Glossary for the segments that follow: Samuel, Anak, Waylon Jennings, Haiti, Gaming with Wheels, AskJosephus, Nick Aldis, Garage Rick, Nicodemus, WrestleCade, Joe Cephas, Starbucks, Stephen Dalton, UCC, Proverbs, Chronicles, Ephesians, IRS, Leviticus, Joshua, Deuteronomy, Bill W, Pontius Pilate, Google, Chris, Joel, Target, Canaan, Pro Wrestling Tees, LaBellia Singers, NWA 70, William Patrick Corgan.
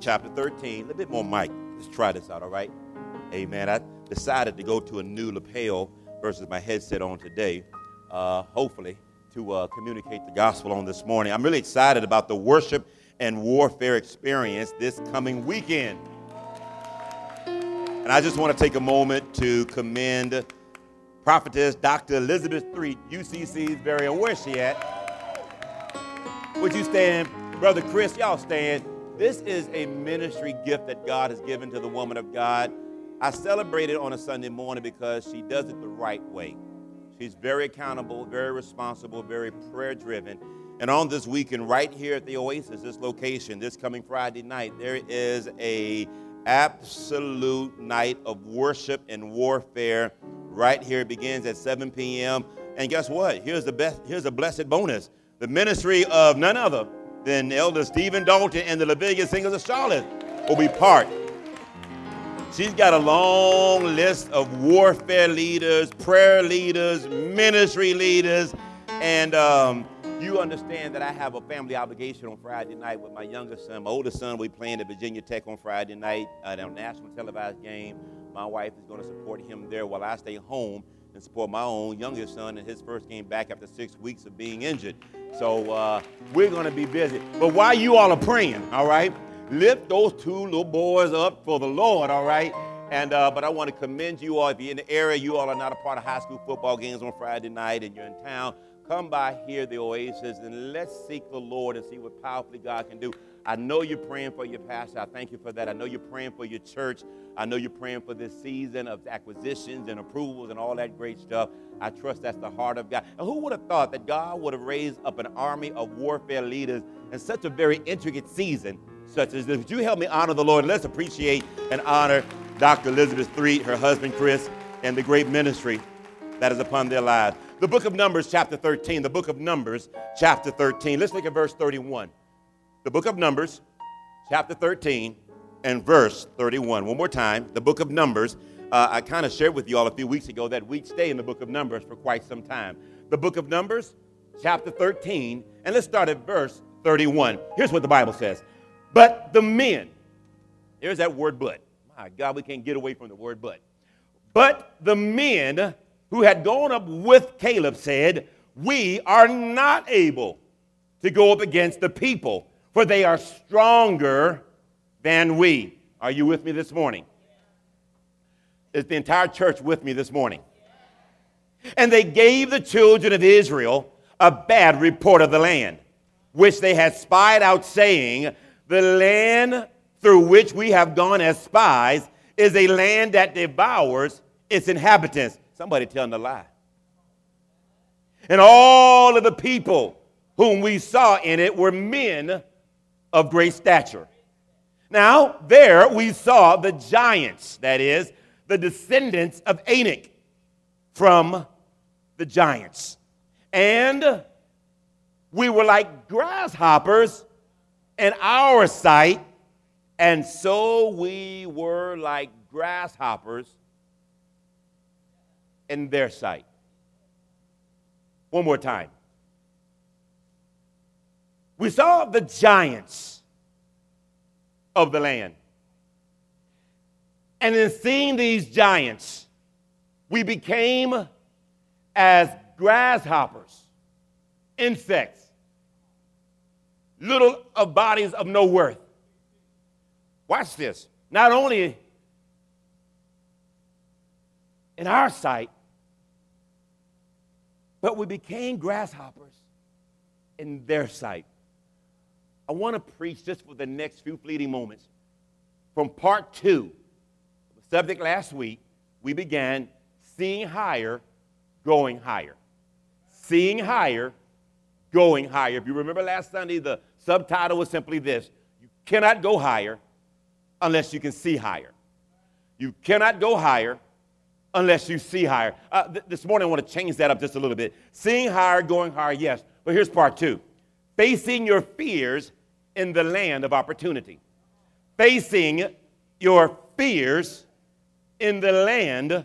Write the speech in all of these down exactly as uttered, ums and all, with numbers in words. chapter thirteen. A little bit more mic. Let's try this out, all right? Amen. I decided to go to a new lapel versus my headset on today, uh, hopefully, to uh, communicate the gospel on this morning. I'm really excited about the worship and warfare experience this coming weekend. And I just want to take a moment to commend Prophetess Doctor Elizabeth Street, U C C's very own. Where's she at? Would you stand? Brother Chris, y'all stand. This is a ministry gift that God has given to the woman of God. I celebrate it on a Sunday morning because she does it the right way. She's very accountable, very responsible, very prayer-driven. And on this weekend, right here at the Oasis, this location, this coming Friday night, there is a absolute night of worship and warfare right here. It begins at seven p.m. And guess what? Here's the best. Here's a blessed bonus. The ministry of none other than Elder Stephen Dalton and the LaBellia Singers of Charlotte will be part. She's got a long list of warfare leaders, prayer leaders, ministry leaders, and um, you understand that I have a family obligation on Friday night with my youngest son. My oldest son, we playing at Virginia Tech on Friday night at a national televised game. My wife is going to support him there while I stay home and support my own youngest son in his first game back after six weeks of being injured. So uh, we're going to be busy. But while you all are praying, all right, lift those two little boys up for the Lord, all right? And uh, but I want to commend you all. If you're in the area, you all are not a part of high school football games on Friday night and you're in town, come by here, the Oasis, and let's seek the Lord and see what powerfully God can do. I know you're praying for your pastor. I thank you for that. I know you're praying for your church. I know you're praying for this season of acquisitions and approvals and all that great stuff. I trust that's the heart of God. And who would have thought that God would have raised up an army of warfare leaders in such a very intricate season such as this? Would you help me honor the Lord? Let's appreciate and honor Doctor Elizabeth Street, her husband Chris, and the great ministry that is upon their lives. The book of Numbers, chapter thirteen. The book of Numbers, chapter thirteen. Let's look at verse thirty-one. The book of Numbers, chapter thirteen, and verse thirty-one. One more time. The book of Numbers. Uh, I kind of shared with you all a few weeks ago that we'd stay in the book of Numbers for quite some time. The book of Numbers, chapter thirteen, and let's start at verse thirty-one. Here's what the Bible says. But the men, there's that word but. My God, we can't get away from the word but. But the men who had gone up with Caleb said, we are not able to go up against the people, for they are stronger than we. Are you with me this morning? Is the entire church with me this morning? And they gave the children of Israel a bad report of the land, which they had spied out, saying, the land through which we have gone as spies is a land that devours its inhabitants. Somebody telling a lie. And all of the people whom we saw in it were men of great stature. Now, there we saw the giants, that is, the descendants of Anak from the giants. And we were like grasshoppers in our sight, and so we were like grasshoppers in their sight. One more time. We saw the giants of the land. And in seeing these giants, we became as grasshoppers, insects, little of bodies of no worth. Watch this. Not only in our sight, but we became grasshoppers in their sight. I want to preach just for the next few fleeting moments from part two. The subject last week, we began seeing higher, going higher. Seeing higher, going higher. If you remember last Sunday, the subtitle was simply this. You cannot go higher unless you can see higher. You cannot go higher unless you see higher. Uh, th- this morning, I want to change that up just a little bit. Seeing higher, going higher, yes. But here's part two. Facing your fears in the land of opportunity. Facing your fears in the land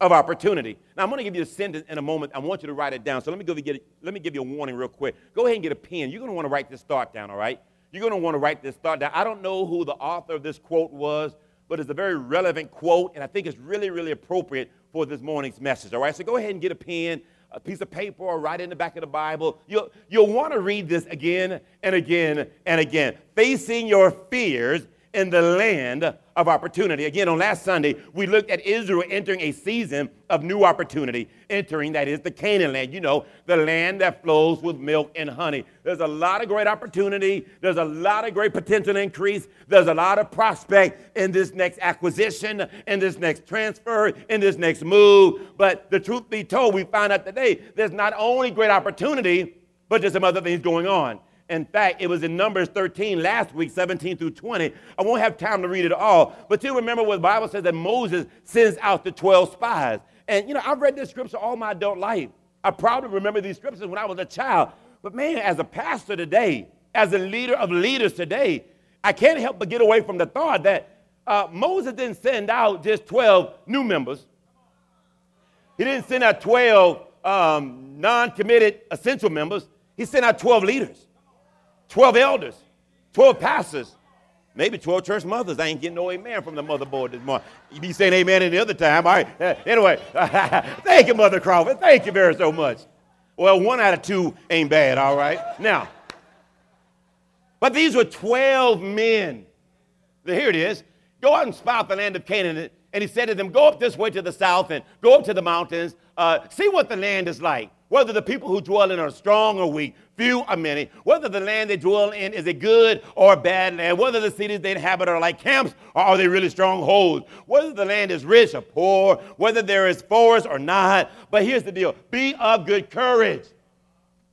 of opportunity. Now, I'm going to give you a sentence in a moment. I want you to write it down. So let me give you, get it, let me give you a warning real quick. Go ahead and get a pen. You're going to want to write this thought down, all right? You're going to want to write this thought down. I don't know who the author of this quote was, but it's a very relevant quote, and I think it's really, really appropriate for this morning's message, all right? So go ahead and get a pen, a piece of paper, or right in the back of the Bible. You'll, you'll want to read this again and again and again. Facing your fears in the land of opportunity. Again, on last Sunday, we looked at Israel entering a season of new opportunity, entering, that is, the Canaan land, you know, the land that flows with milk and honey. There's a lot of great opportunity. There's a lot of great potential increase. There's a lot of prospect in this next acquisition, in this next transfer, in this next move. But the truth be told, we find out today there's not only great opportunity, but there's some other things going on. In fact, it was in Numbers thirteen last week, seventeen through twenty. I won't have time to read it all, but do remember what the Bible says, that Moses sends out the twelve spies. And, you know, I've read this scripture all my adult life. I probably remember these scriptures when I was a child. But, man, as a pastor today, as a leader of leaders today, I can't help but get away from the thought that uh, Moses didn't send out just twelve new members. He didn't send out twelve um, non-committed essential members. He sent out twelve leaders. twelve elders, twelve pastors, maybe twelve church mothers. I ain't getting no amen from the motherboard this morning. You be saying amen any other time. All right. Anyway, thank you, Mother Crawford. Thank you very so much. Well, one out of two ain't bad, all right? Now, but these were twelve men. Here it is. Go out and spout the land of Canaan. And he said to them, go up this way to the south and go up to the mountains. Uh, see what the land is like. Whether the people who dwell in are strong or weak, few or many, whether the land they dwell in is a good or a bad land, whether the cities they inhabit are like camps or are they really strongholds, whether the land is rich or poor, whether there is forest or not. But here's the deal. Be of good courage.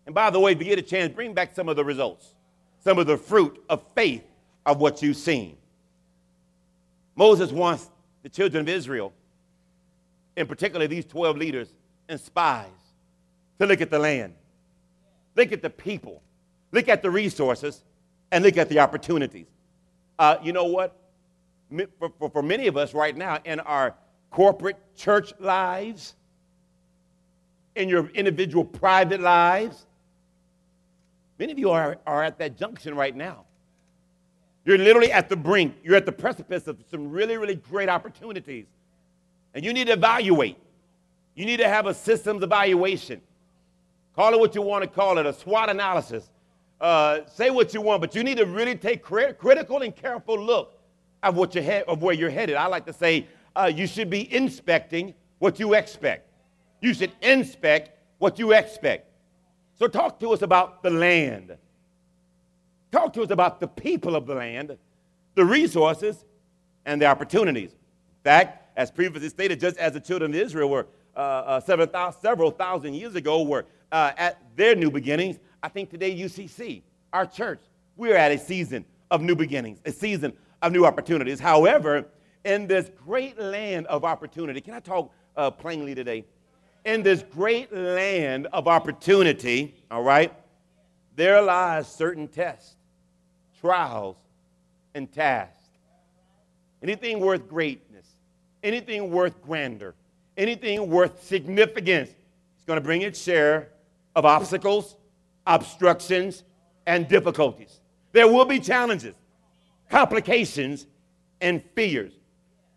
And by the way, if you get a chance, bring back some of the results, some of the fruit of faith of what you've seen. Moses wants the children of Israel, in particular these twelve leaders and spies, to look at the land, look at the people, look at the resources, and look at the opportunities. Uh, you know what? For, for, for many of us right now in our corporate church lives, in your individual private lives, many of you are, are at that junction right now. You're literally at the brink. You're at the precipice of some really, really great opportunities. And you need to evaluate. You need to have a systems evaluation. Call it what you want to call it, a SWOT analysis. Uh, say what you want, but you need to really take crit- critical and careful look at what you're he- of where you're headed. I like to say uh, you should be inspecting what you expect. You should inspect what you expect. So talk to us about the land. Talk to us about the people of the land, the resources, and the opportunities. In fact, as previously stated, just as the children of Israel were uh, uh, several, thousand, several thousand years ago were Uh, at their new beginnings, I think today U C C, our church, we're at a season of new beginnings, a season of new opportunities. However, in this great land of opportunity, can I talk uh, plainly today? In this great land of opportunity, all right, there lies certain tests, trials, and tasks. Anything worth greatness, anything worth grandeur, anything worth significance, it's going to bring its share of obstacles, obstructions, and difficulties. There will be challenges, complications, and fears.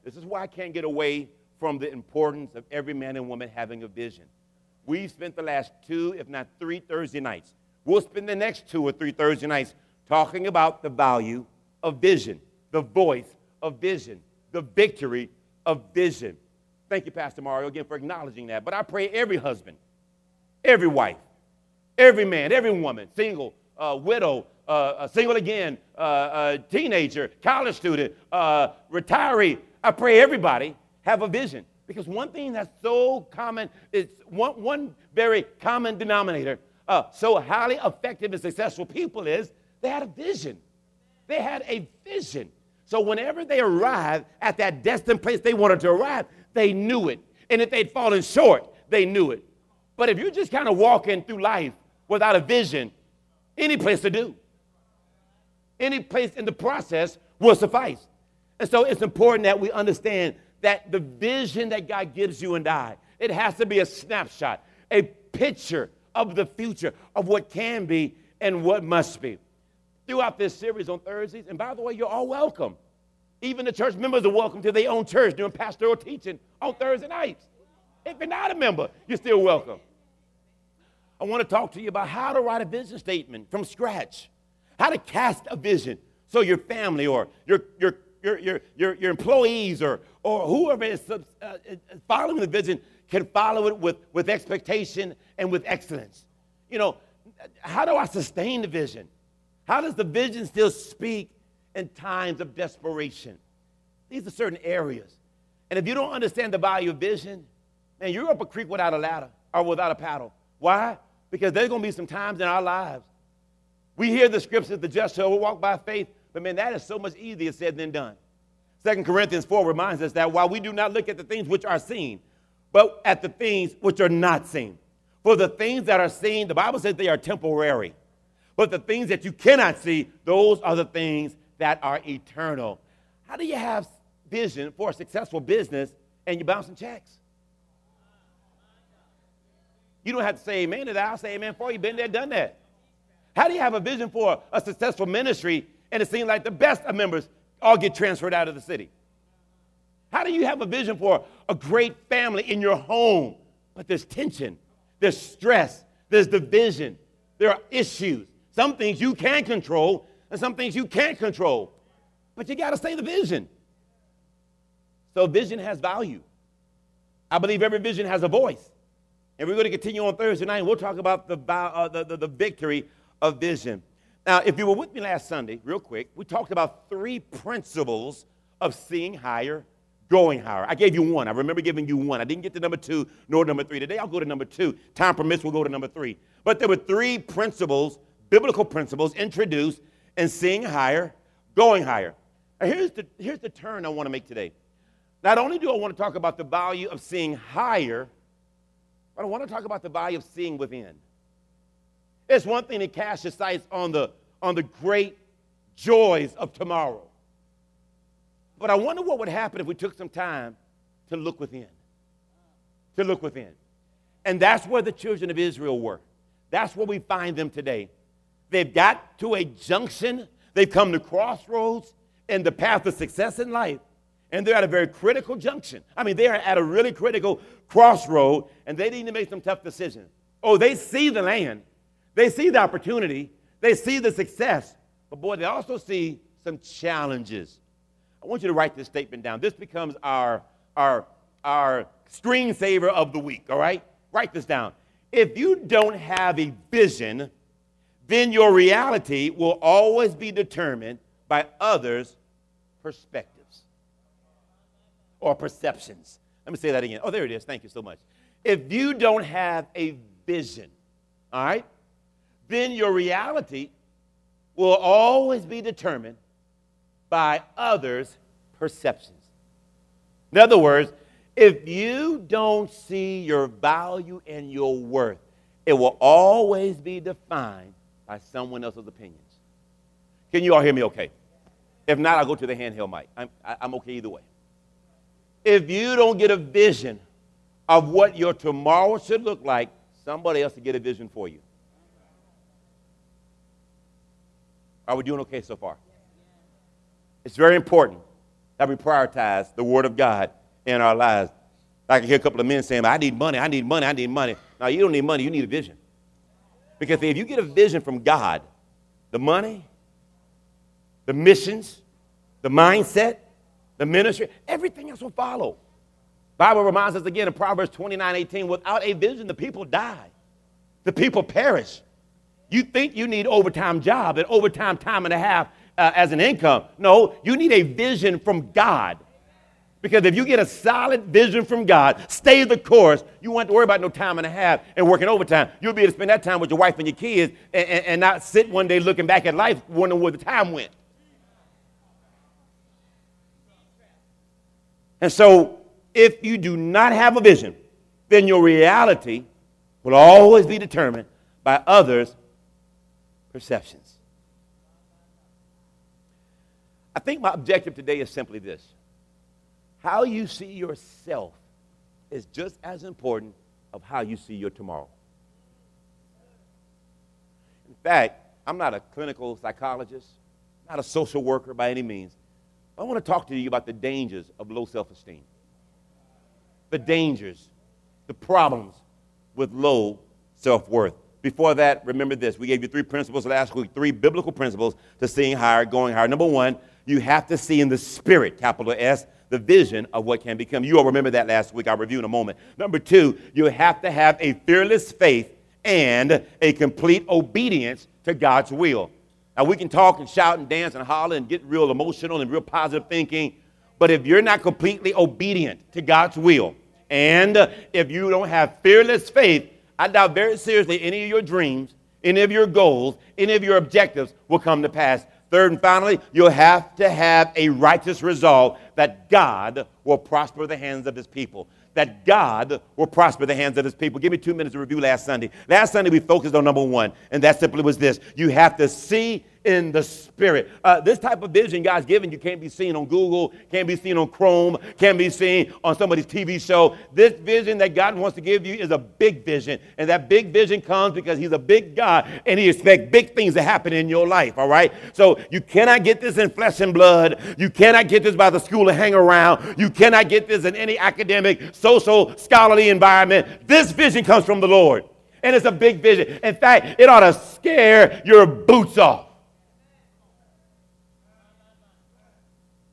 This is why I can't get away from the importance of every man and woman having a vision. We've spent the last two, if not three, Thursday nights. We'll spend the next two or three Thursday nights talking about the value of vision, the voice of vision, the victory of vision. Thank you, Pastor Mario, again, for acknowledging that. But I pray every husband, every wife, every man, every woman, single, uh, widow, uh, single again, uh, uh, teenager, college student, uh, retiree, I pray everybody have a vision. Because one thing that's so common, it's one, one very common denominator, uh, so highly effective and successful people is they had a vision. They had a vision. So whenever they arrived at that destined place they wanted to arrive, they knew it. And if they'd fallen short, they knew it. But if you're just kind of walking through life without a vision, any place to do, any place in the process will suffice. And so it's important that we understand that the vision that God gives you and I, it has to be a snapshot, a picture of the future, of what can be and what must be. throughout this series on Thursdays. And by the way, you're all welcome. Even the church members are welcome to their own church doing pastoral teaching on Thursday nights. If you're not a member, you're still welcome. I want to talk to you about how to write a vision statement from scratch, how to cast a vision so your family or your, your, your, your, your, your employees or, or whoever is uh, following the vision can follow it with, with expectation and with excellence. You know, how do I sustain the vision? How does the vision still speak in times of desperation? These are certain areas. And if you don't understand the value of vision, man, you're up a creek without a ladder or without a paddle. Why? Because there's going to be some times in our lives. We hear the scriptures, the just shall walk by faith, but man, that is so much easier said than done. Second Corinthians four reminds us that while we do not look at the things which are seen, but at the things which are not seen. For the things that are seen, the Bible says they are temporary. But the things that you cannot see, those are the things that are eternal. How do you have vision for a successful business and you're bouncing checks? You don't have to say amen to that. I'll say amen for you. Been there, done that. How do you have a vision for a successful ministry and it seems like the best of members all get transferred out of the city? How do you have a vision for a great family in your home? But there's tension, there's stress, there's division, there are issues. Some things you can control and some things you can't control. But you got to stay the vision. So vision has value. I believe every vision has a voice. And we're going to continue on Thursday night, and we'll talk about the, uh, the, the, the victory of vision. Now, if you were with me last Sunday, real quick, we talked about three principles of seeing higher, going higher. I gave you one. I remember giving you one. I didn't get to number two nor number three. Today, I'll go to number two. Time permits, we'll go to number three. But there were three principles, biblical principles, introduced in seeing higher, going higher. Now, here's the, here's the turn I want to make today. Not only do I want to talk about the value of seeing higher, but I want to talk about the value of seeing within. It's one thing to cast your sights on the, on the great joys of tomorrow. But I wonder what would happen if we took some time to look within. To look within. And that's where the children of Israel were. That's where we find them today. They've got to a junction. They've come to crossroads in the path of success in life. And they're at a very critical junction. I mean, they are at a really critical crossroad, and they need to make some tough decisions. Oh, they see the land. They see the opportunity. They see the success. But, boy, they also see some challenges. I want you to write this statement down. This becomes our, our, our screensaver of the week, all right? Write this down. If you don't have a vision, then your reality will always be determined by others' perspective. Or perceptions. Let me say that again. Oh, there it is. Thank you so much. If you don't have a vision, all right, then your reality will always be determined by others' perceptions. In other words, if you don't see your value and your worth, it will always be defined by someone else's opinions. Can you all hear me okay? If not, I'll go to the handheld mic. I'm, I'm okay either way. If you don't get a vision of what your tomorrow should look like, somebody else will get a vision for you. Are we doing okay so far? It's very important that we prioritize the Word of God in our lives. I can hear a couple of men saying, I need money, I need money, I need money. No, you don't need money, you need a vision. Because if you get a vision from God, the money, the missions, the mindset, the ministry, everything else will follow. The Bible reminds us again in Proverbs twenty-nine eighteen, without a vision, the people die. The people perish. You think you need overtime job and overtime time and a half uh, as an income. No, you need a vision from God. Because if you get a solid vision from God, stay the course, you won't have to worry about no time and a half and working overtime. You'll be able to spend that time with your wife and your kids and, and, and not sit one day looking back at life wondering where the time went. And so if you do not have a vision, then your reality will always be determined by others' perceptions. I think my objective today is simply this. How you see yourself is just as important as how you see your tomorrow. In fact, I'm not a clinical psychologist, not a social worker by any means. I want to talk to you about the dangers of low self-esteem, the dangers, the problems with low self-worth. Before that, remember this. We gave you three principles last week, three biblical principles to seeing higher, going higher. Number one, you have to see in the spirit, capital S, the vision of what can become. You all remember that last week. I'll review in a moment. Number two, you have to have a fearless faith and a complete obedience to God's will. Now, we can talk and shout and dance and holler and get real emotional and real positive thinking, but if you're not completely obedient to God's will and if you don't have fearless faith, I doubt very seriously any of your dreams, any of your goals, any of your objectives will come to pass. Third and finally, you'll have to have a righteous resolve that God will prosper the hands of his people. That God will prosper the hands of his people. Give me two minutes to review last Sunday. Last Sunday, we focused on number one, and that simply was this. You have to see in the spirit. Uh, this type of vision God's given you can't be seen on Google, can't be seen on Chrome, can't be seen on somebody's T V show. This vision that God wants to give you is a big vision, and that big vision comes because he's a big God, and he expects big things to happen in your life, all right? So you cannot get this in flesh and blood. You cannot get this by the school to hang around. You cannot get this in any academic, social, scholarly environment. This vision comes from the Lord, and it's a big vision. In fact, it ought to scare your boots off.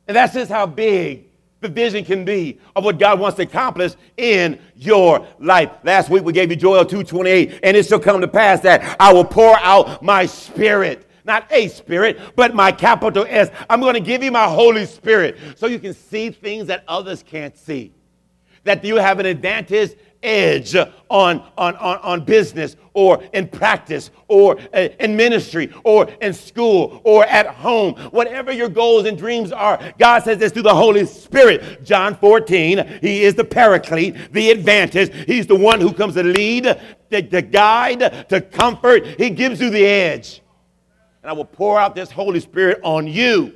And that's just how big the vision can be of what God wants to accomplish in your life. Last week we gave you Joel two twenty-eight, and it shall come to pass that I will pour out my spirit. Not a spirit, but my capital S. I'm going to give you my Holy Spirit so you can see things that others can't see. That you have an advantage edge on, on, on, on business or in practice or in ministry or in school or at home. Whatever your goals and dreams are, God says this through the Holy Spirit. John fourteen, he is the paraclete, the advantage. He's the one who comes to lead, to, to guide, to comfort. He gives you the edge. And I will pour out this Holy Spirit on you.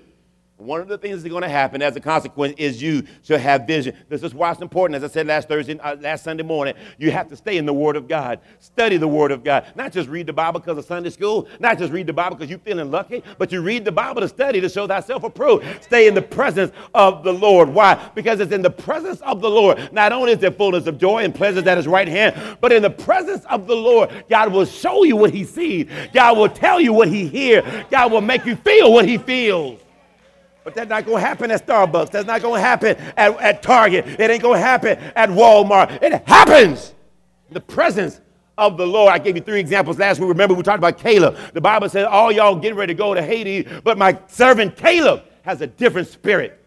One of the things that's going to happen as a consequence is you shall have vision. This is why it's important. As I said last Thursday, uh, last Sunday morning, you have to stay in the Word of God. Study the Word of God. Not just read the Bible because of Sunday school. Not just read the Bible because you're feeling lucky. But you read the Bible to study to show thyself approved. Stay in the presence of the Lord. Why? Because it's in the presence of the Lord. Not only is there fullness of joy and pleasures at his right hand, but in the presence of the Lord, God will show you what he sees. God will tell you what he hears. God will make you feel what he feels. But that's not going to happen at Starbucks. That's not going to happen at, at Target. It ain't going to happen at Walmart. It happens in the presence of the Lord. I gave you three examples last week. Remember, we talked about Caleb. The Bible says, all y'all getting ready to go to Haiti, but my servant Caleb has a different spirit.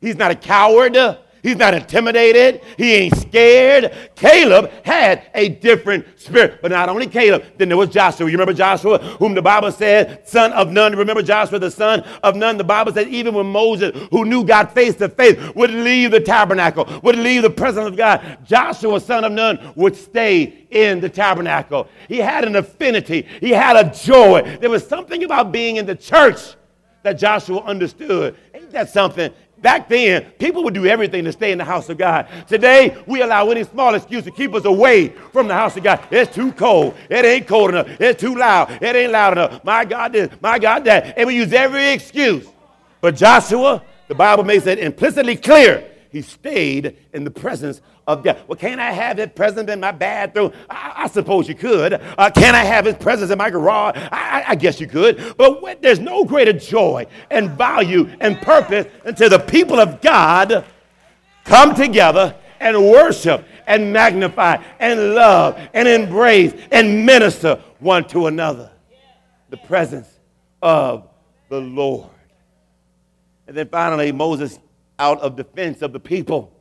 He's not a coward. He's not intimidated. He ain't scared. Caleb had a different spirit. But not only Caleb, then there was Joshua. You remember Joshua, whom the Bible said, son of Nun. Remember Joshua, the son of Nun? The Bible says even when Moses, who knew God face to face, would leave the tabernacle, would leave the presence of God, Joshua, son of Nun, would stay in the tabernacle. He had an affinity. He had a joy. There was something about being in the church that Joshua understood. Ain't that something? Back then, people would do everything to stay in the house of God. Today, we allow any small excuse to keep us away from the house of God. It's too cold. It ain't cold enough. It's too loud. It ain't loud enough. My God this, my God that. And we use every excuse. But Joshua, the Bible makes it implicitly clear, he stayed in the presence of God. Well, can I have his presence in my bathroom? I, I suppose you could. Uh, can I have his presence in my garage? I, I, I guess you could. But when, there's no greater joy and value and purpose until the people of God come together and worship and magnify and love and embrace and minister one to another. The presence of the Lord. And then finally, Moses, out of defense of the people,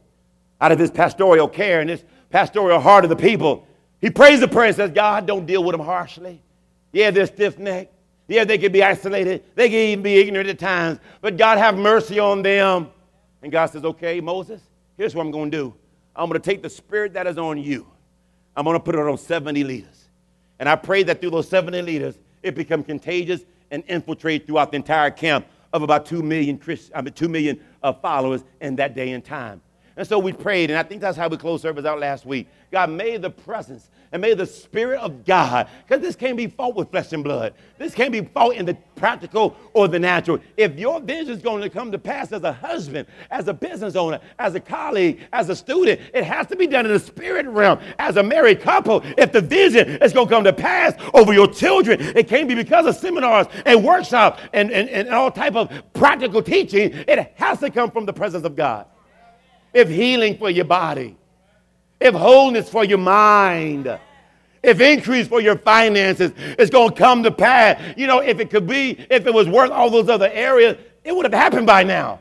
out of his pastoral care and his pastoral heart of the people, he prays the prayer and says, God, don't deal with them harshly. Yeah, they're stiff-necked. Yeah, they can be isolated. They can even be ignorant at times. But God, have mercy on them. And God says, okay, Moses, here's what I'm going to do. I'm going to take the spirit that is on you. I'm going to put it on seventy leaders. And I pray that through those seventy leaders, it become contagious and infiltrate throughout the entire camp of about two million Christians, I mean, two million uh, followers in that day and time. And so we prayed, and I think that's how we closed service out last week. God, may the presence and may the Spirit of God, because this can't be fought with flesh and blood. This can't be fought in the practical or the natural. If your vision is going to come to pass as a husband, as a business owner, as a colleague, as a student, it has to be done in the spirit realm. As a married couple, if the vision is going to come to pass over your children, it can't be because of seminars and workshops and, and, and all type of practical teaching. It has to come from the presence of God. If healing for your body, if wholeness for your mind, if increase for your finances is going to come to pass. You know, if it could be, if it was worth all those other areas, it would have happened by now.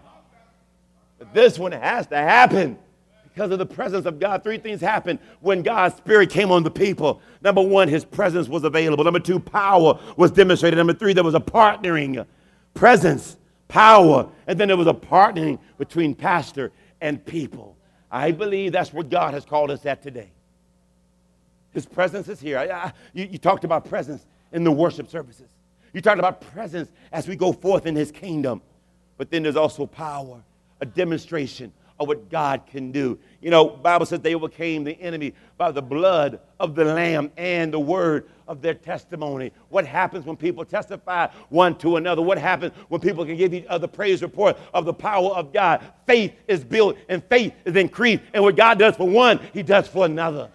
But this one has to happen because of the presence of God. Three things happened when God's Spirit came on the people. Number one, His presence was available. Number two, power was demonstrated. Number three, there was a partnering presence, power, and then there was a partnering between pastor and people. I believe that's what God has called us at today. His presence is here. I, I, you, you talked about presence in the worship services. You talked about presence as we go forth in His kingdom. But then there's also power, a demonstration of what God can do. You know, the Bible says they overcame the enemy by the blood of the Lamb and the word of their testimony. What happens when people testify one to another? What happens when people can give each other praise report of the power of God? Faith is built and faith is increased. And what God does for one, He does for another.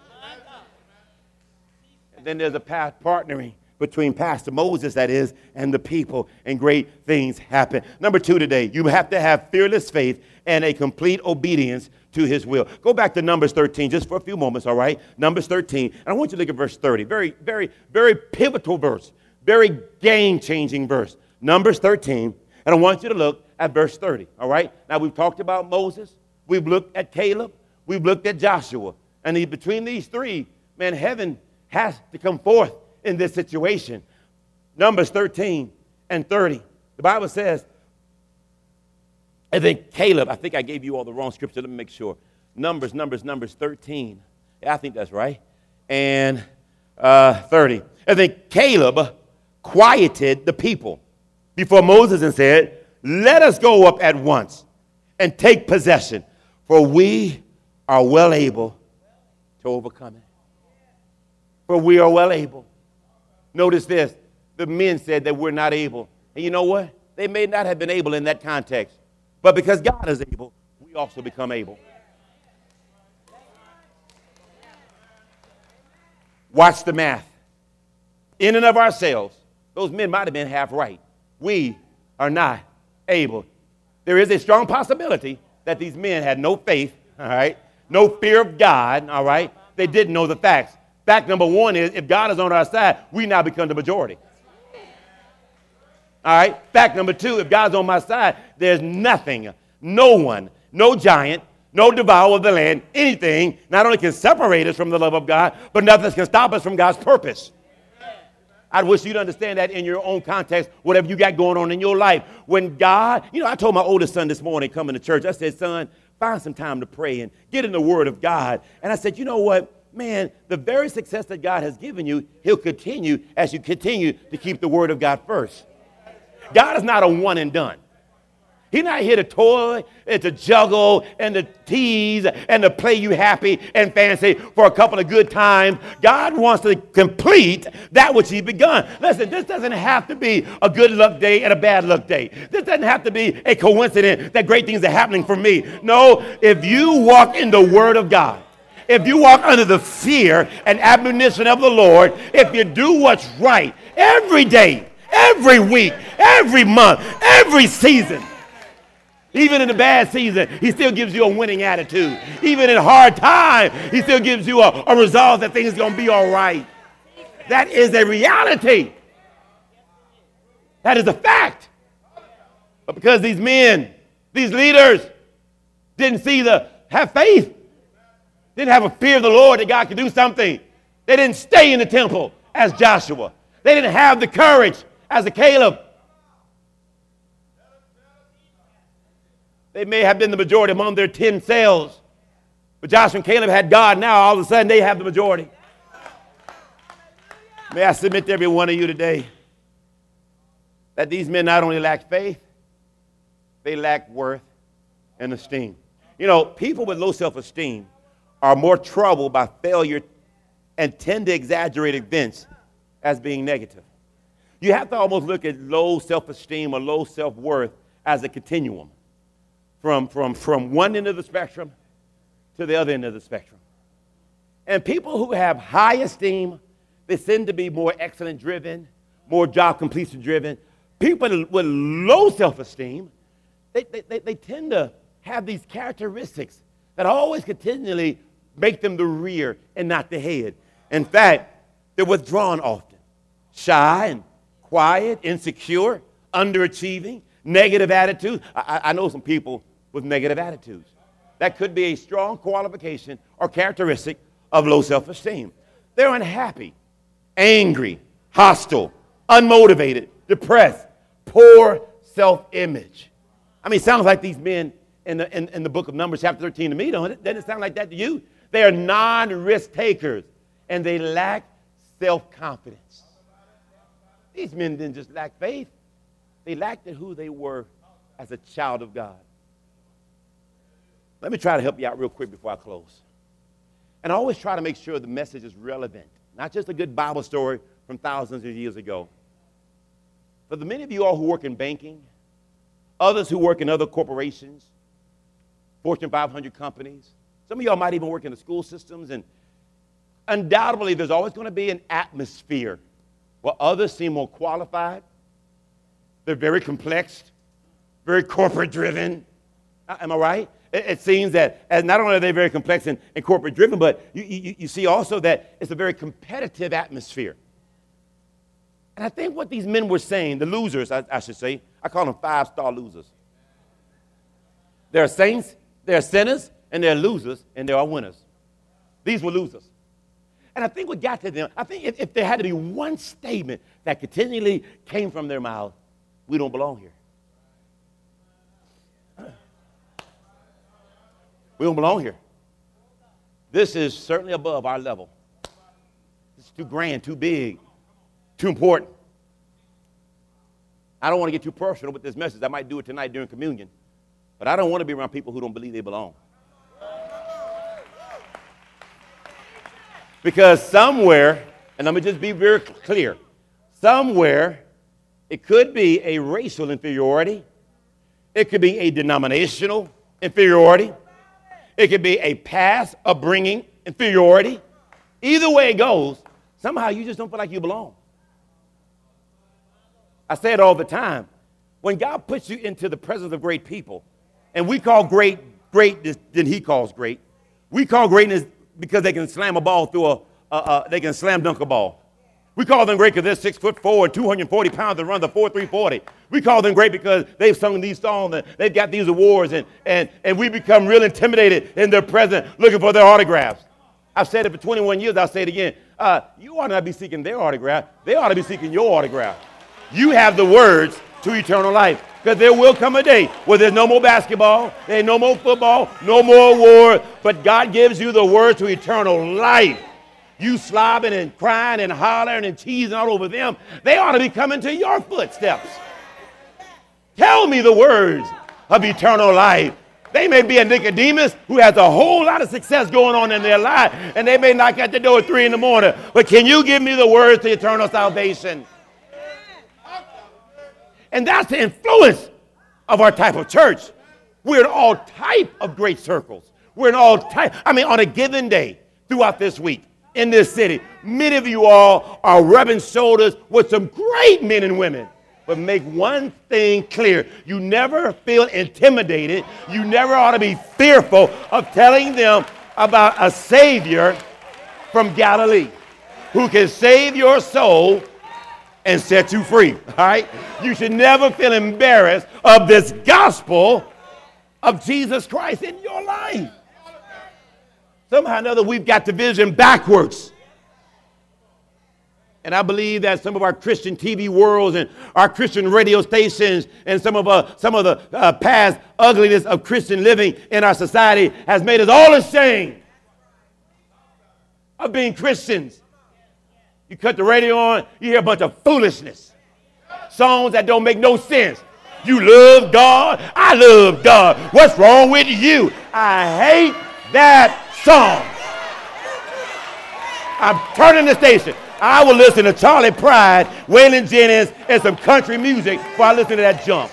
And then there's a path partnering between Pastor Moses, that is, and the people, and great things happen. Number two today, you have to have fearless faith and a complete obedience to His will. Go back to Numbers thirteen just for a few moments, all right? Numbers thirteen. And I want you to look at verse thirty. Very, very, very pivotal verse. Very game-changing verse. Numbers thirteen. And I want you to look at verse thirty, all right? Now, we've talked about Moses. We've looked at Caleb. We've looked at Joshua. And he, between these three, man, heaven has to come forth in this situation. Numbers thirteen and thirty. The Bible says, and then Caleb, I think I gave you all the wrong scripture. Let me make sure. Numbers, Numbers, Numbers thirteen. Yeah, I think that's right. And uh, thirty. And then Caleb quieted the people before Moses and said, "Let us go up at once and take possession, for we are well able to overcome it." For we are well able. Notice this. The men said that we're not able. And you know what? They may not have been able in that context. But because God is able, we also become able. Watch the math. In and of ourselves, those men might have been half right. We are not able. There is a strong possibility that these men had no faith, all right? No fear of God, all right? They didn't know the facts. Fact number one is, if God is on our side, we now become the majority. All right. Fact number two, if God's on my side, there's nothing, no one, no giant, no devourer of the land, anything, not only can separate us from the love of God, but nothing can stop us from God's purpose. I wish you'd understand that in your own context, whatever you got going on in your life. When God, you know, I told my oldest son this morning coming to church, I said, son, find some time to pray and get in the word of God. And I said, you know what, man, the very success that God has given you, He'll continue as you continue to keep the word of God first. God is not a one and done. He's not here to toy and to juggle and to tease and to play you happy and fancy for a couple of good times. God wants to complete that which He begun. Listen, this doesn't have to be a good luck day and a bad luck day. This doesn't have to be a coincidence that great things are happening for me. No, if you walk in the Word of God, if you walk under the fear and admonition of the Lord, if you do what's right every day, every week, every month, every season. Even in the bad season, He still gives you a winning attitude. Even in hard time, He still gives you a, a resolve that things are going to be all right. That is a reality. That is a fact. But because these men, these leaders, didn't see the, have faith, didn't have a fear of the Lord that God could do something. They didn't stay in the temple as Joshua. They didn't have the courage as a Caleb. They may have been the majority among their ten selves. But Joshua and Caleb had God. Now all of a sudden they have the majority. May I submit to every one of you today that these men not only lack faith, they lack worth and esteem. You know, people with low self-esteem are more troubled by failure and tend to exaggerate events as being negative. You have to almost look at low self-esteem or low self-worth as a continuum from, from, from one end of the spectrum to the other end of the spectrum. And people who have high esteem, they tend to be more excellent driven, more job completion driven. People with low self-esteem, they, they, they tend to have these characteristics that always continually make them the rear and not the head. In fact, they're withdrawn often, shy and quiet, insecure, underachieving, negative attitudes. I, I know some people with negative attitudes. That could be a strong qualification or characteristic of low self-esteem. They're unhappy, angry, hostile, unmotivated, depressed, poor self-image. I mean, it sounds like these men in the, in, in the book of Numbers chapter thirteen to me, don't it? Doesn't it sound like that to you? They are non-risk takers, and they lack self-confidence. These men didn't just lack faith. They lacked in who they were as a child of God. Let me try to help you out real quick before I close. And I always try to make sure the message is relevant, not just a good Bible story from thousands of years ago. For the many of you all who work in banking, others who work in other corporations, Fortune five hundred companies, some of y'all might even work in the school systems, and undoubtedly there's always going to be an atmosphere where others seem more qualified. They're very complex, very corporate-driven. Am I right? It, it seems that as not only are they very complex and, and corporate-driven, but you, you, you see also that it's a very competitive atmosphere. And I think what these men were saying, the losers, I, I should say, I call them five-star losers. There are saints, there are sinners, and there are losers, and there are winners. These were losers. And I think what got to them, I think if, if there had to be one statement that continually came from their mouth, we don't belong here. We don't belong here. This is certainly above our level. It's too grand, too big. Too important. I don't want to get too personal with this message. I might do it tonight during communion. But I don't want to be around people who don't believe they belong. Because somewhere, and let me just be very clear, somewhere it could be a racial inferiority. It could be a denominational inferiority. It could be a past upbringing inferiority. Either way it goes, somehow you just don't feel like you belong. I say it all the time. When God puts you into the presence of great people, and we call great, greatness than he calls great. We call greatness because they can slam a ball through a, uh, uh, they can slam dunk a ball. We call them great because they're six foot four and two hundred forty pounds and run the four three forty. We call them great because they've sung these songs and they've got these awards, and, and, and we become real intimidated in their presence looking for their autographs. I've said it for twenty-one years, I'll say it again. Uh, you ought not be seeking their autograph. They ought to be seeking your autograph. You have the words to eternal life, because there will come a day where there's no more basketball, there's no more football, no more award, but God gives you the word to eternal life. You slobbing and crying and hollering and cheesing all over them, they ought to be coming to your footsteps. Tell me the words of eternal life. They may be a Nicodemus who has a whole lot of success going on in their life, and they may knock at the door at three in the morning, but can you give me the words to eternal salvation? And that's the influence of our type of church. We're in all type of great circles. We're in all type. I mean, on a given day throughout this week in this city, many of you all are rubbing shoulders with some great men and women. But make one thing clear. You never feel intimidated. You never ought to be fearful of telling them about a Savior from Galilee who can save your soul and set you free, all right? You should never feel embarrassed of this gospel of Jesus Christ in your life. Somehow or another, we've got the vision backwards. And I believe that some of our Christian T V worlds and our Christian radio stations and some of, uh, some of the uh, past ugliness of Christian living in our society has made us all ashamed of being Christians. You cut the radio on, you hear a bunch of foolishness. Songs that don't make no sense. You love God. I love God. What's wrong with you? I hate that song. I'm turning the station. I will listen to Charlie Pride, Waylon Jennings, and some country music before I listen to that jump.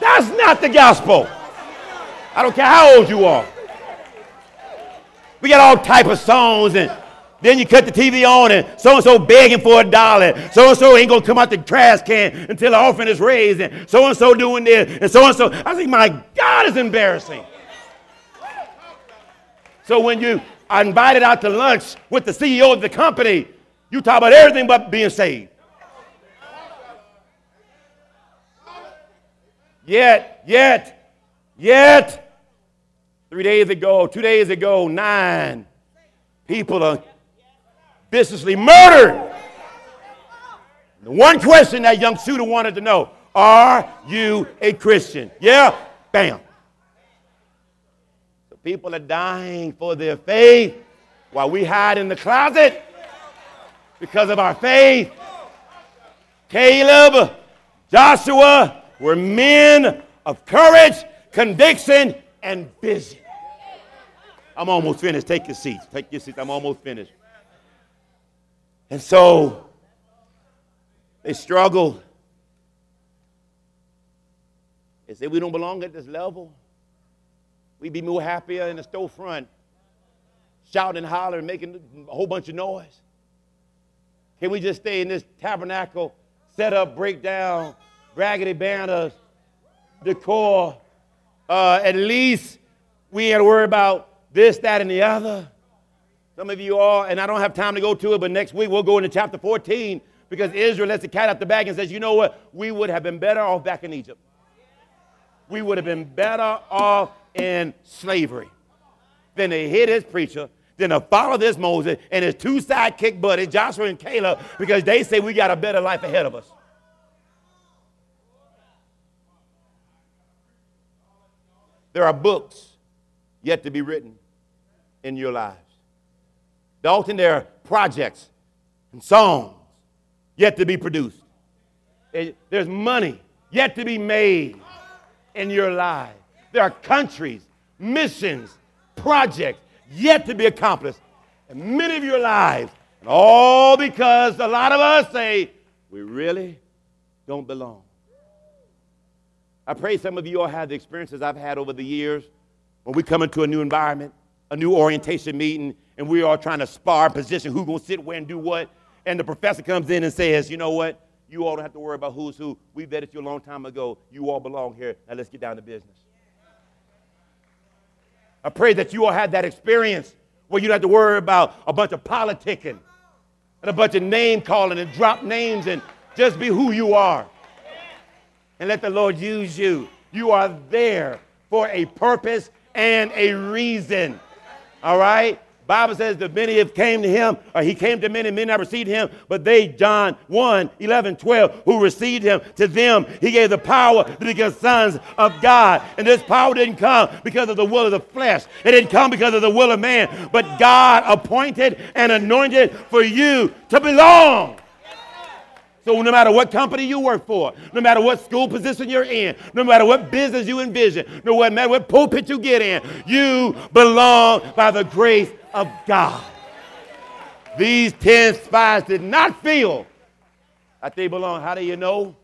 That's not the gospel. I don't care how old you are. We got all type of songs, and then you cut the T V on, and so-and-so begging for a dollar. So-and-so ain't going to come out the trash can until the offering is raised, and so-and-so doing this, and so-and-so. I think, my God, it's embarrassing. So when you are invited out to lunch with the C E O of the company, you talk about everything but being saved. Yet, yet, yet. Three days ago, two days ago, nine people are viciously murdered. The one question that young shooter wanted to know, are you a Christian? Yeah, bam. The people are dying for their faith while we hide in the closet because of our faith. Caleb, Joshua were men of courage, conviction, and vision. I'm almost finished. Take your seats. Take your seats. I'm almost finished. And so they struggled. They said, we don't belong at this level. We'd be more happier in the storefront, shouting and hollering, making a whole bunch of noise. Can we just stay in this tabernacle, set up, break down, raggedy banners, decor? Uh, at least we had to worry about this, that, and the other. Some of you all, and I don't have time to go to it, but next week we'll go into chapter fourteen because Israel lets the cat out the bag and says, you know what? We would have been better off back in Egypt. We would have been better off in slavery than to hit his preacher, than to follow this Moses and his two sidekick buddies, Joshua and Caleb, because they say we got a better life ahead of us. There are books yet to be written in your lives. Dalton, there are projects and songs yet to be produced. There's money yet to be made in your life. There are countries, missions, projects yet to be accomplished in many of your lives. And all because a lot of us say, we really don't belong. I pray some of you all have the experiences I've had over the years when we come into a new environment, a new orientation meeting, and we're all trying to spar and position who's going to sit where and do what. And the professor comes in and says, you know what? You all don't have to worry about who's who. We vetted you a long time ago. You all belong here. Now let's get down to business. I pray that you all had that experience where you don't have to worry about a bunch of politicking and a bunch of name calling and drop names and just be who you are. And let the Lord use you. You are there for a purpose and a reason. All right? Bible says the many have came to him, or he came to many, many not received him, but they, John one, eleven, twelve, who received him, to them he gave the power to become sons of God. And this power didn't come because of the will of the flesh. It didn't come because of the will of man, but God appointed and anointed for you to belong. So no matter what company you work for, no matter what school position you're in, no matter what business you envision, no matter what pulpit you get in, you belong by the grace of God. These ten spies did not feel that they belong. How do you know?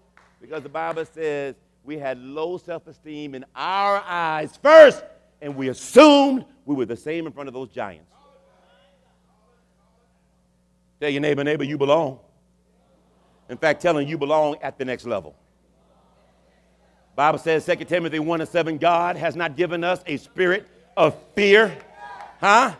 Because the Bible says we had low self-esteem in our eyes first, and we assumed we were the same in front of those giants. Tell your neighbor, neighbor, you belong. In fact, telling you belong at the next level. The Bible says, Second Timothy one and seven, God has not given us a spirit of fear, huh?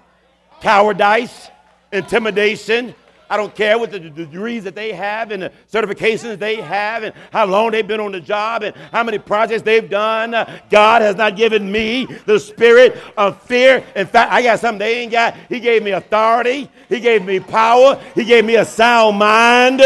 Cowardice, intimidation. I don't care what the degrees that they have and the certifications they have and how long they've been on the job and how many projects they've done. God has not given me the spirit of fear. In fact, I got something they ain't got. He gave me authority. He gave me power. He gave me a sound mind.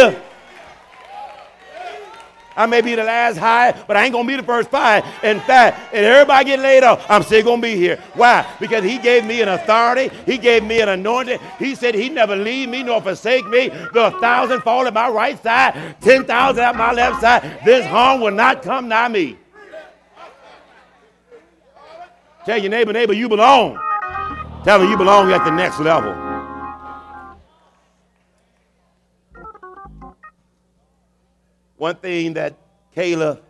I may be the last high, but I ain't going to be the first fired. In fact, if everybody get laid off, I'm still going to be here. Why? Because he gave me an authority. He gave me an anointing. He said he'd never leave me nor forsake me. Though a thousand fall at my right side, ten thousand at my left side, this harm will not come nigh me. Tell your neighbor, neighbor, you belong. Tell them you belong at the next level. One thing that Caleb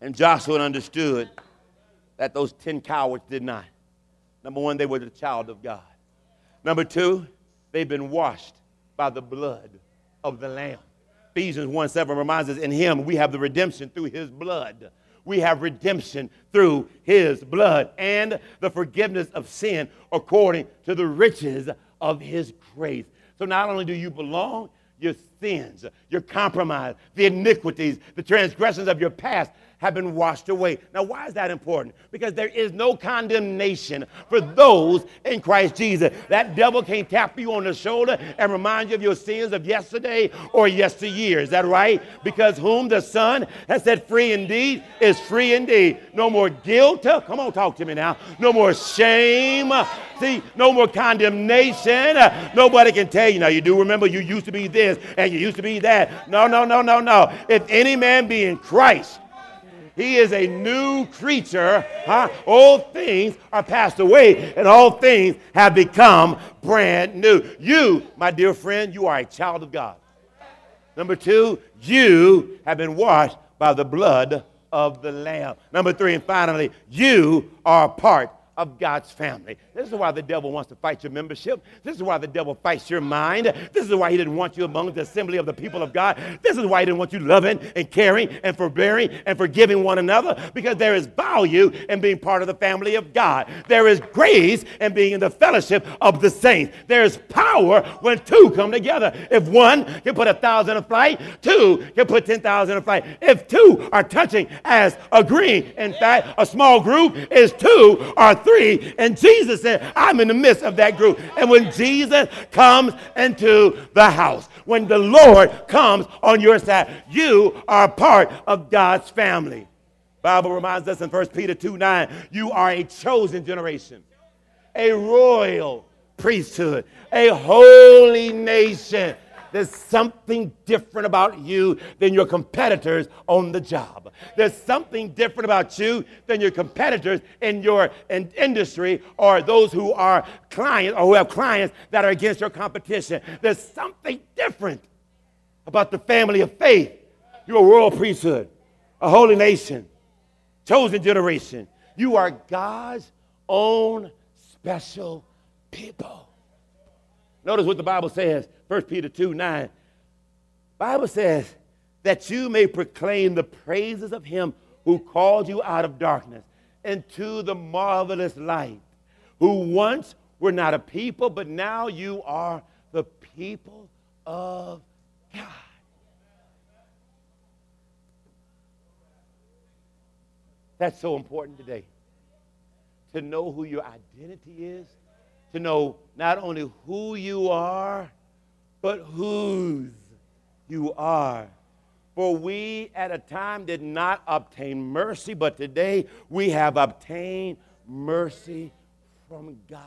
and Joshua understood that those ten cowards did not. Number one, they were the child of God. Number two, they've been washed by the blood of the Lamb. Ephesians one seven reminds us, in him we have the redemption through his blood. We have redemption through his blood and the forgiveness of sin according to the riches of his grace. So not only do you belong, your sins, your compromise, the iniquities, the transgressions of your past have been washed away. Now, why is that important? Because there is no condemnation for those in Christ Jesus. That devil can't tap you on the shoulder and remind you of your sins of yesterday or yesteryear. Is that right? Because whom the Son has set free indeed is free indeed. No more guilt. Come on, talk to me now. No more shame. See, no more condemnation. Nobody can tell you. Now, you do remember you used to be this and you used to be that. No, no, no, no, no. If any man be in Christ, he is a new creature. Huh? Old things are passed away, and all things have become brand new. You, my dear friend, you are a child of God. Number two, you have been washed by the blood of the Lamb. Number three, and finally, you are a part of God's family. This is why the devil wants to fight your membership. This is why the devil fights your mind. This is why he didn't want you among the assembly of the people of God. This is why he didn't want you loving and caring and forbearing and forgiving one another, because there is value in being part of the family of God. There is grace in being in the fellowship of the saints. There is power when two come together. If one can put a thousand in flight, two can put ten thousand in flight. If two are touching as agreeing, in fact, a small group is two or three. And Jesus said, I'm in the midst of that group. And when Jesus comes into the house, when the Lord comes on your side, you are part of God's family. The Bible reminds us in First Peter two nine, you are a chosen generation, a royal priesthood, a holy nation. There's something different about you than your competitors on the job. There's something different about you than your competitors in your in industry, or those who are clients or who have clients that are against your competition. There's something different about the family of faith. You're a royal priesthood, a holy nation, chosen generation. You are God's own special people. Notice what the Bible says, First Peter two nine. The Bible says that you may proclaim the praises of him who called you out of darkness into the marvelous light, who once were not a people, but now you are the people of God. That's so important today, to know who your identity is, to know not only who you are, but whose you are. For we at a time did not obtain mercy, but today we have obtained mercy from God.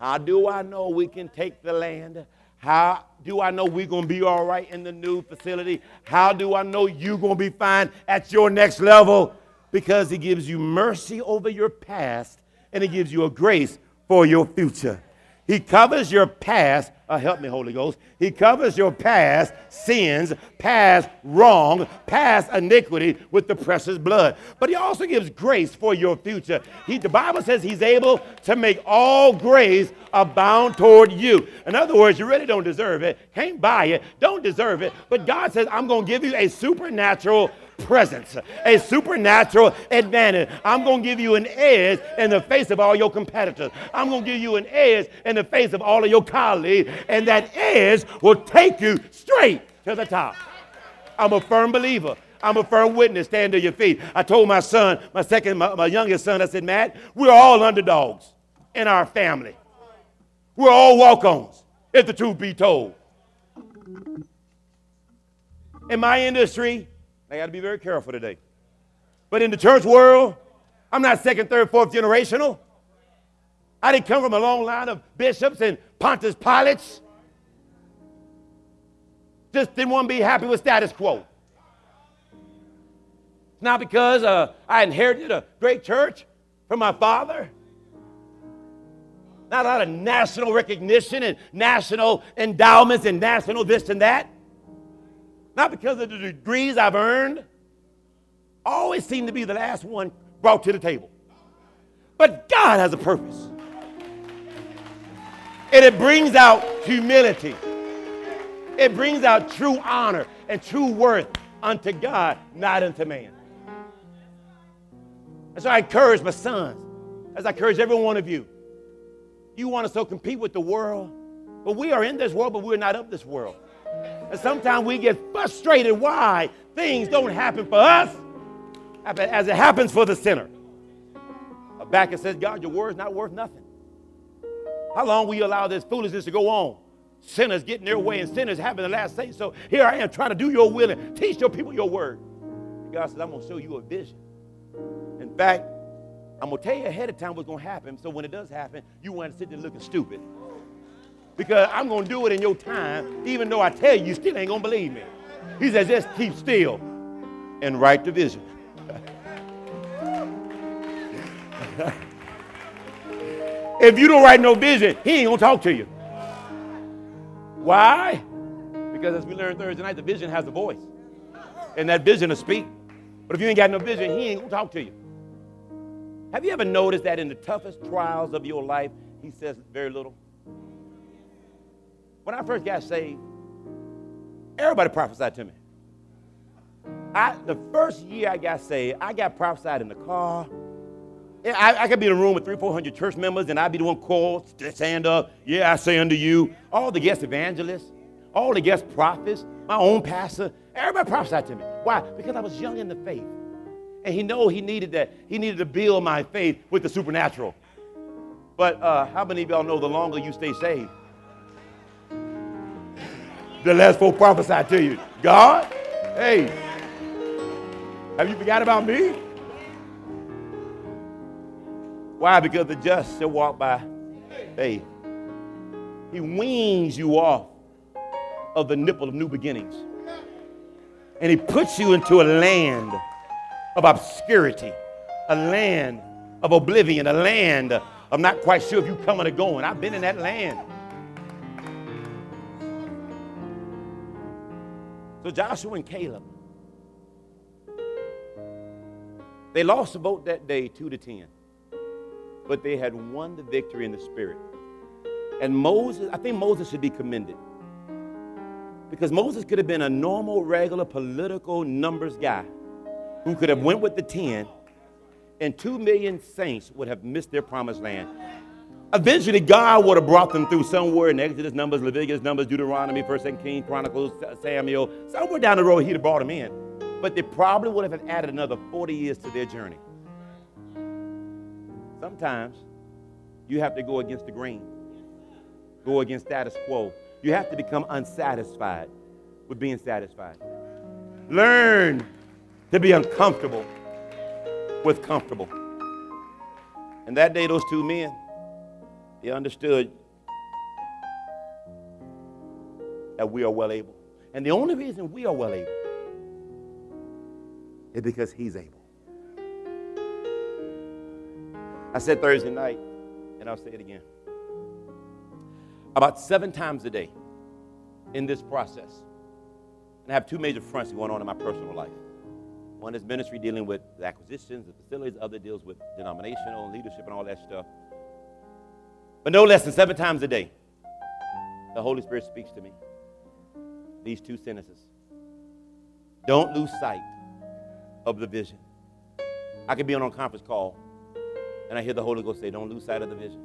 How do I know we can take the land? How do I know we're going to be all right in the new facility? How do I know you're going to be fine at your next level? Because he gives you mercy over your past, and he gives you a grace for your future. He covers your past. Uh, help me, Holy Ghost. He covers your past sins, past wrong, past iniquity with the precious blood. But he also gives grace for your future. He, the Bible says he's able to make all grace abound toward you. In other words, you really don't deserve it. Can't buy it. Don't deserve it. But God says, I'm going to give you a supernatural presence, a supernatural advantage. I'm going to give you an edge in the face of all your competitors. I'm going to give you an edge in the face of all of your colleagues, and that edge will take you straight to the top. I'm a firm believer. I'm a firm witness. Stand to your feet. I told my son, my second, my, my youngest son, I said, Matt, we're all underdogs in our family. We're all walk-ons, if the truth be told. In my industry, I got to be very careful today. But in the church world, I'm not second, third, fourth generational. I didn't come from a long line of bishops and Pontius Pilates. Just didn't want to be happy with status quo. It's not because uh, I inherited a great church from my Father? Not out of national recognition and national endowments and national this and that. Not because of the degrees I've earned. Always seem to be the last one brought to the table. But God has a purpose. And it brings out humility. It brings out true honor and true worth unto God, not unto man. And so I encourage my sons, as I encourage every one of you. You want to so compete with the world, but we are in this world, but we're not of this world. And sometimes we get frustrated why things don't happen for us as it happens for the sinner. Habakkuk says, God, your word is not worth nothing. How long will you allow this foolishness to go on? Sinners getting their way and sinners having the last say. So here I am trying to do your will and teach your people your word. And God says, I'm going to show you a vision. In fact, I'm going to tell you ahead of time what's going to happen. So when it does happen, you want to sit there looking stupid. Because I'm going to do it in your time, even though I tell you, you still ain't going to believe me. He says, just keep still and write the vision. If you don't write no vision, he ain't going to talk to you. Why? Because as we learned Thursday night, the vision has a voice. And that vision will speak. But if you ain't got no vision, he ain't going to talk to you. Have you ever noticed that in the toughest trials of your life, he says very little? When I first got saved, everybody prophesied to me. I, the first year I got saved, I got prophesied in the car. I, I could be in a room with three, four hundred church members, and I'd be the one called, stand up, yeah, I say unto you. All the guest evangelists, all the guest prophets, my own pastor, everybody prophesied to me. Why? Because I was young in the faith. And he knew he needed that. He needed to build my faith with the supernatural. But uh, how many of y'all know the longer you stay saved, the less folk prophesy to you? God, hey, have you forgot about me? Why? Because the just shall walk by faith. He weans you off of the nipple of new beginnings. And he puts you into a land of obscurity, a land of oblivion, a land of not quite sure if you're coming or going. I've been in that land. So Joshua and Caleb, they lost the boat that day two to ten, but they had won the victory in the spirit. And Moses, I think Moses should be commended, because Moses could have been a normal, regular, political numbers guy who could have went with the ten, and two million saints would have missed their promised land. Eventually, God would have brought them through somewhere in Exodus, Numbers, Leviticus, Numbers, Deuteronomy, First Second Kings, Chronicles, Samuel. Somewhere down the road, he'd have brought them in. But they probably would have added another forty years to their journey. Sometimes you have to go against the grain, go against status quo. You have to become unsatisfied with being satisfied. Learn to be uncomfortable with comfortable. And that day, those two men, they understood that we are well able. And the only reason we are well able is because he's able. I said Thursday night, and I'll say it again. About seven times a day in this process, and I have two major fronts going on in my personal life. One is ministry, dealing with the acquisitions, the facilities. The other deals with denominational leadership and all that stuff. But no less than seven times a day, the Holy Spirit speaks to me these two sentences. Don't lose sight of the vision. I could be on a conference call, and I hear the Holy Ghost say, don't lose sight of the vision.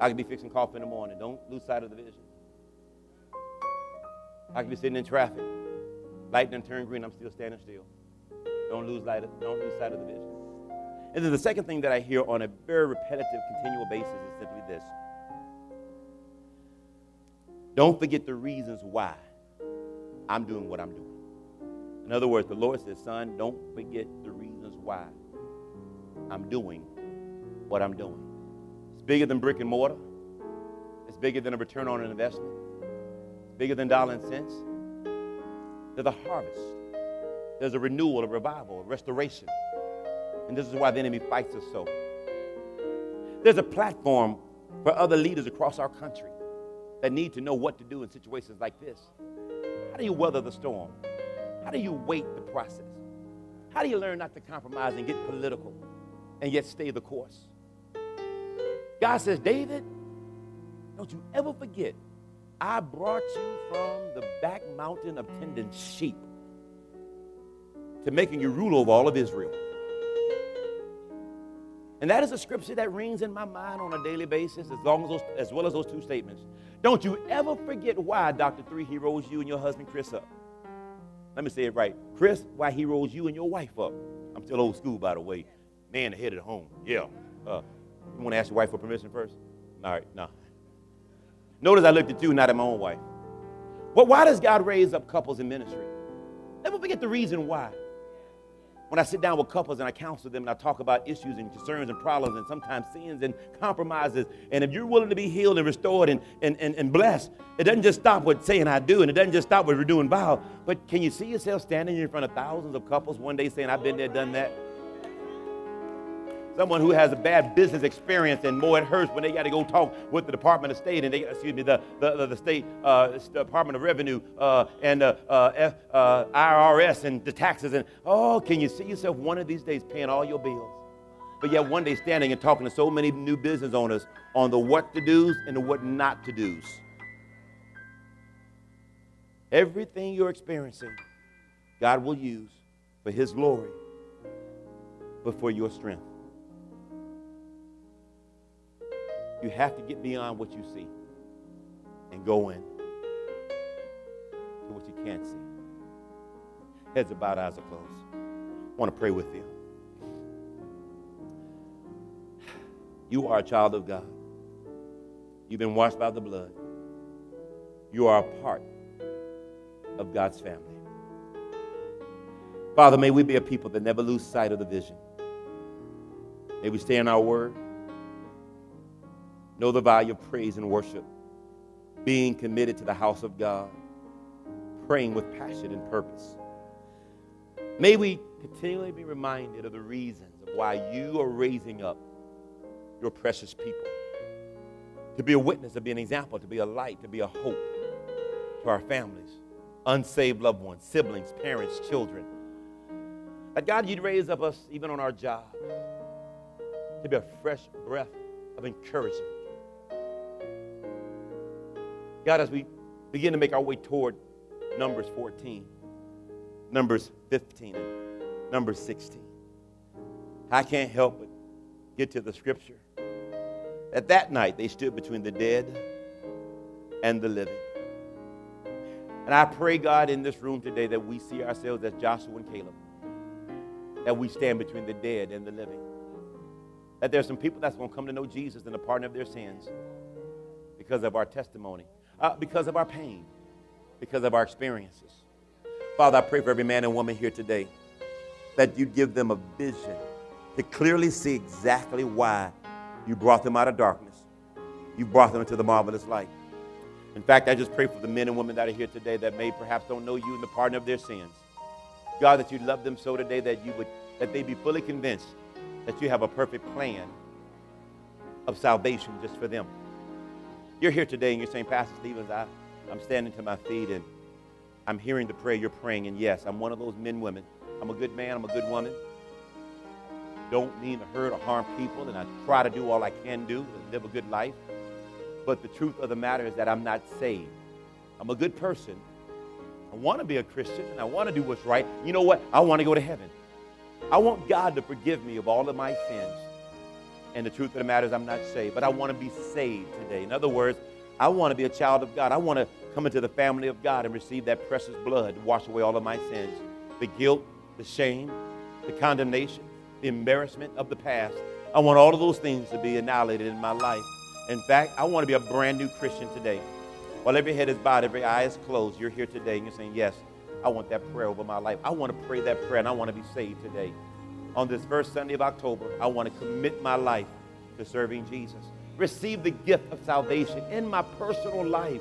I could be fixing coffee in the morning. Don't lose sight of the vision. I could be sitting in traffic. Light done turned green. I'm still standing still. Don't lose light. Don't lose sight of the vision. And then the second thing that I hear on a very repetitive, continual basis is simply this. Don't forget the reasons why I'm doing what I'm doing. In other words, the Lord says, son, don't forget the reasons why I'm doing what I'm doing. It's bigger than brick and mortar. It's bigger than a return on an investment. It's bigger than dollar and cents. There's a harvest. There's a renewal, a revival, a restoration. And this is why the enemy fights us so. There's a platform for other leaders across our country that need to know what to do in situations like this. How do you weather the storm? How do you wait the process? How do you learn not to compromise and get political and yet stay the course? God says, David, don't you ever forget, I brought you from the back mountain of tending sheep to making you rule over all of Israel. And that is a scripture that rings in my mind on a daily basis, as long as those, as well as those two statements. Don't you ever forget why, Doctor Three, he rose you and your husband, Chris, up. Let me say it right. Chris, why he rose you and your wife up. I'm still old school, by the way. Man ahead at home. Yeah. Uh, you want to ask your wife for permission first? All right, no. Nah. Notice I looked at you, not at my own wife. Well, why does God raise up couples in ministry? Never forget the reason why. When I sit down with couples and I counsel them and I talk about issues and concerns and problems and sometimes sins and compromises, and if you're willing to be healed and restored and, and, and, and blessed, it doesn't just stop with saying I do, and it doesn't just stop with renewing vows. But can you see yourself standing in front of thousands of couples one day saying, I've been there, done that? Someone who has a bad business experience, and more it hurts when they got to go talk with the Department of State and they, excuse me, the the, the, the state uh, Department of Revenue uh, and uh, uh, F, uh, I R S and the taxes, and oh, can you see yourself one of these days paying all your bills, but yet one day standing and talking to so many new business owners on the what to do's and the what not to do's? Everything you're experiencing, God will use for His glory, but for your strength. You have to get beyond what you see and go in to what you can't see. Heads are bowed, eyes are closed. I want to pray with you. You are a child of God. You've been washed by the blood. You are a part of God's family. Father, may we be a people that never lose sight of the vision. May we stay in our word. Know the value of praise and worship, being committed to the house of God, praying with passion and purpose. May we continually be reminded of the reasons of why you are raising up your precious people, to be a witness, to be an example, to be a light, to be a hope to our families, unsaved loved ones, siblings, parents, children. That God, you'd raise up us even on our jobs to be a fresh breath of encouragement. God, as we begin to make our way toward Numbers fourteen, Numbers fifteen, and Numbers sixteen, I can't help but get to the scripture that that night they stood between the dead and the living. And I pray, God, in this room today that we see ourselves as Joshua and Caleb, that we stand between the dead and the living, that there's some people that's going to come to know Jesus and the pardon of their sins because of our testimony, Uh, because of our pain, because of our experiences. Father, I pray for every man and woman here today that you give them a vision to clearly see exactly why you brought them out of darkness. You brought them into the marvelous light. In fact, I just pray for the men and women that are here today that may perhaps don't know you and the pardon of their sins. God, that you love them so today that you would, that they be fully convinced that you have a perfect plan of salvation just for them. You're here today and you're saying, Pastor Stevens, I, I'm standing to my feet and I'm hearing the prayer you're praying. And yes, I'm one of those men, women. I'm a good man. I'm a good woman. Don't mean to hurt or harm people. And I try to do all I can do to live a good life. But the truth of the matter is that I'm not saved. I'm a good person. I want to be a Christian and I want to do what's right. You know what? I want to go to heaven. I want God to forgive me of all of my sins. And the truth of the matter is I'm not saved, but I want to be saved today. In other words, I want to be a child of God. I want to come into the family of God and receive that precious blood to wash away all of my sins, the guilt, the shame, the condemnation, the embarrassment of the past. I want all of those things to be annihilated in my life. In fact, I want to be a brand new Christian today. While every head is bowed, every eye is closed, you're here today and you're saying, yes, I want that prayer over my life. I want to pray that prayer and I want to be saved today. On this first Sunday of October, I want to commit my life to serving Jesus. Receive the gift of salvation in my personal life,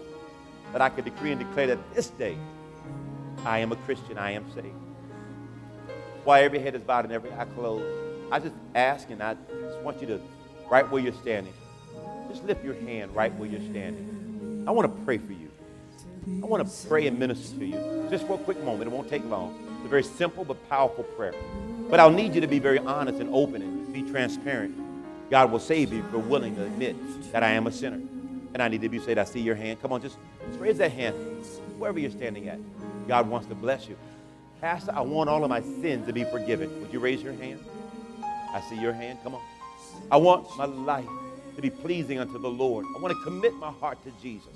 that I could decree and declare that this day I am a Christian, I am saved. While every head is bowed and every eye closed, I just ask, and I just want you to, right where you're standing, just lift your hand right where you're standing. I want to pray for you. I want to pray and minister to you. Just for a quick moment. It won't take long. It's a very simple but powerful prayer. But I'll need you to be very honest and open and be transparent. God will save you if you're willing to admit that I am a sinner. And I need to be saved. I see your hand. Come on, just, just raise that hand. Wherever you're standing at, God wants to bless you. Pastor, I want all of my sins to be forgiven. Would you raise your hand? I see your hand. Come on. I want my life to be pleasing unto the Lord. I want to commit my heart to Jesus.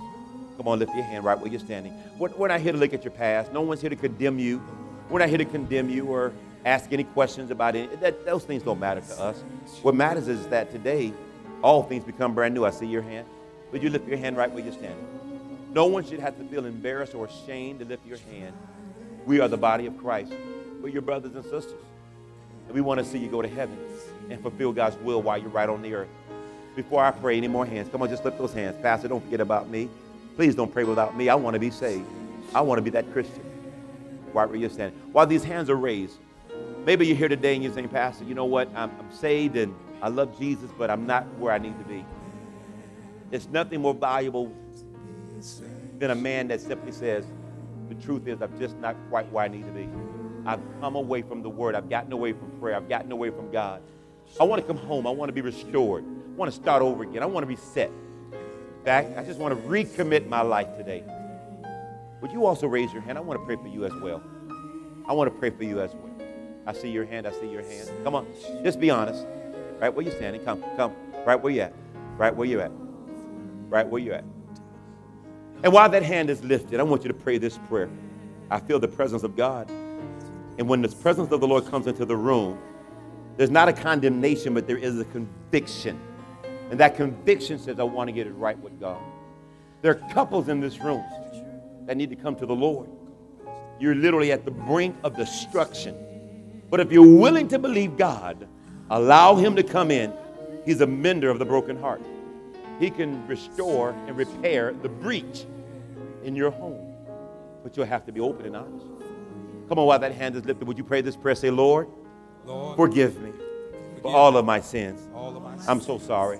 Come on, lift your hand right where you're standing. We're, we're not here to look at your past. No one's here to condemn you. We're not here to condemn you or ask any questions about it. That, those things don't matter to us. What matters is that today, all things become brand new. I see your hand. Would you lift your hand right where you're standing? No one should have to feel embarrassed or ashamed to lift your hand. We are the body of Christ. We're your brothers and sisters. And we want to see you go to heaven and fulfill God's will while you're right on the earth. Before I pray, any more hands? Come on, just lift those hands. Pastor, don't forget about me. Please don't pray without me. I want to be saved. I want to be that Christian. Right where you're standing. While these hands are raised, maybe you're here today and you're saying, Pastor, you know what? I'm, I'm saved and I love Jesus, but I'm not where I need to be. There's nothing more valuable than a man that simply says, the truth is, I'm just not quite where I need to be. I've come away from the word. I've gotten away from prayer. I've gotten away from God. I want to come home. I want to be restored. I want to start over again. I want to be set back. I just want to recommit my life today. Would you also raise your hand? I want to pray for you as well. I want to pray for you as well. I see your hand. I see your hand. Come on. Just be honest. Right where you're standing. Come. Come. Right where you're at. Right where you're at. Right where you're at. And while that hand is lifted, I want you to pray this prayer. I feel the presence of God. And when the presence of the Lord comes into the room, there's not a condemnation, but there is a conviction. And that conviction says, I want to get it right with God. There are couples in this room that need to come to the Lord. You're literally at the brink of destruction. But if you're willing to believe God, allow him to come in. He's a mender of the broken heart. He can restore and repair the breach in your home. But you'll have to be open and honest. Come on, while that hand is lifted, would you pray this prayer? Say, Lord, Lord forgive me forgive for all of my sins. All of my sins. I'm so sorry.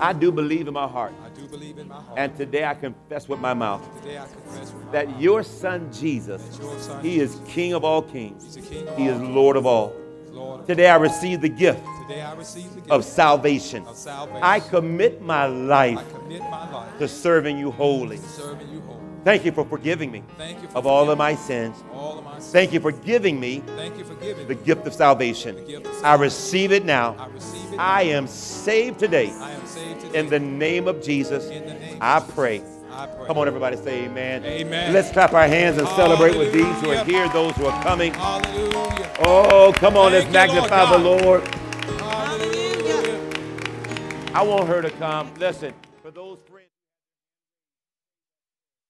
I do believe in my heart. I do believe in my heart. And today I confess with my mouth today I confess with my that mouth. Your son Jesus, your son he Jesus, is King of all kings. King of he all is kings. Lord of all. Lord of today all. I receive the gift. Today I receive the gift of salvation. Of salvation. I commit my life, I commit my life to serving you wholly. Serving you wholly. Thank you for forgiving me Thank you for of all of my sins. All of my sins. Thank you for giving me Thank you for giving the gift of salvation. Gift of salvation. I receive it now. I, receive it now. I, am saved today. I am saved today. In the name of Jesus, name I, pray. I pray. Come on, everybody, say amen. Amen. Let's clap our hands and Hallelujah. Celebrate with these who are here, those who are coming. Hallelujah. Oh, come on, Thank let's magnify Lord the Lord. Hallelujah. I want her to come. Listen, for those friends.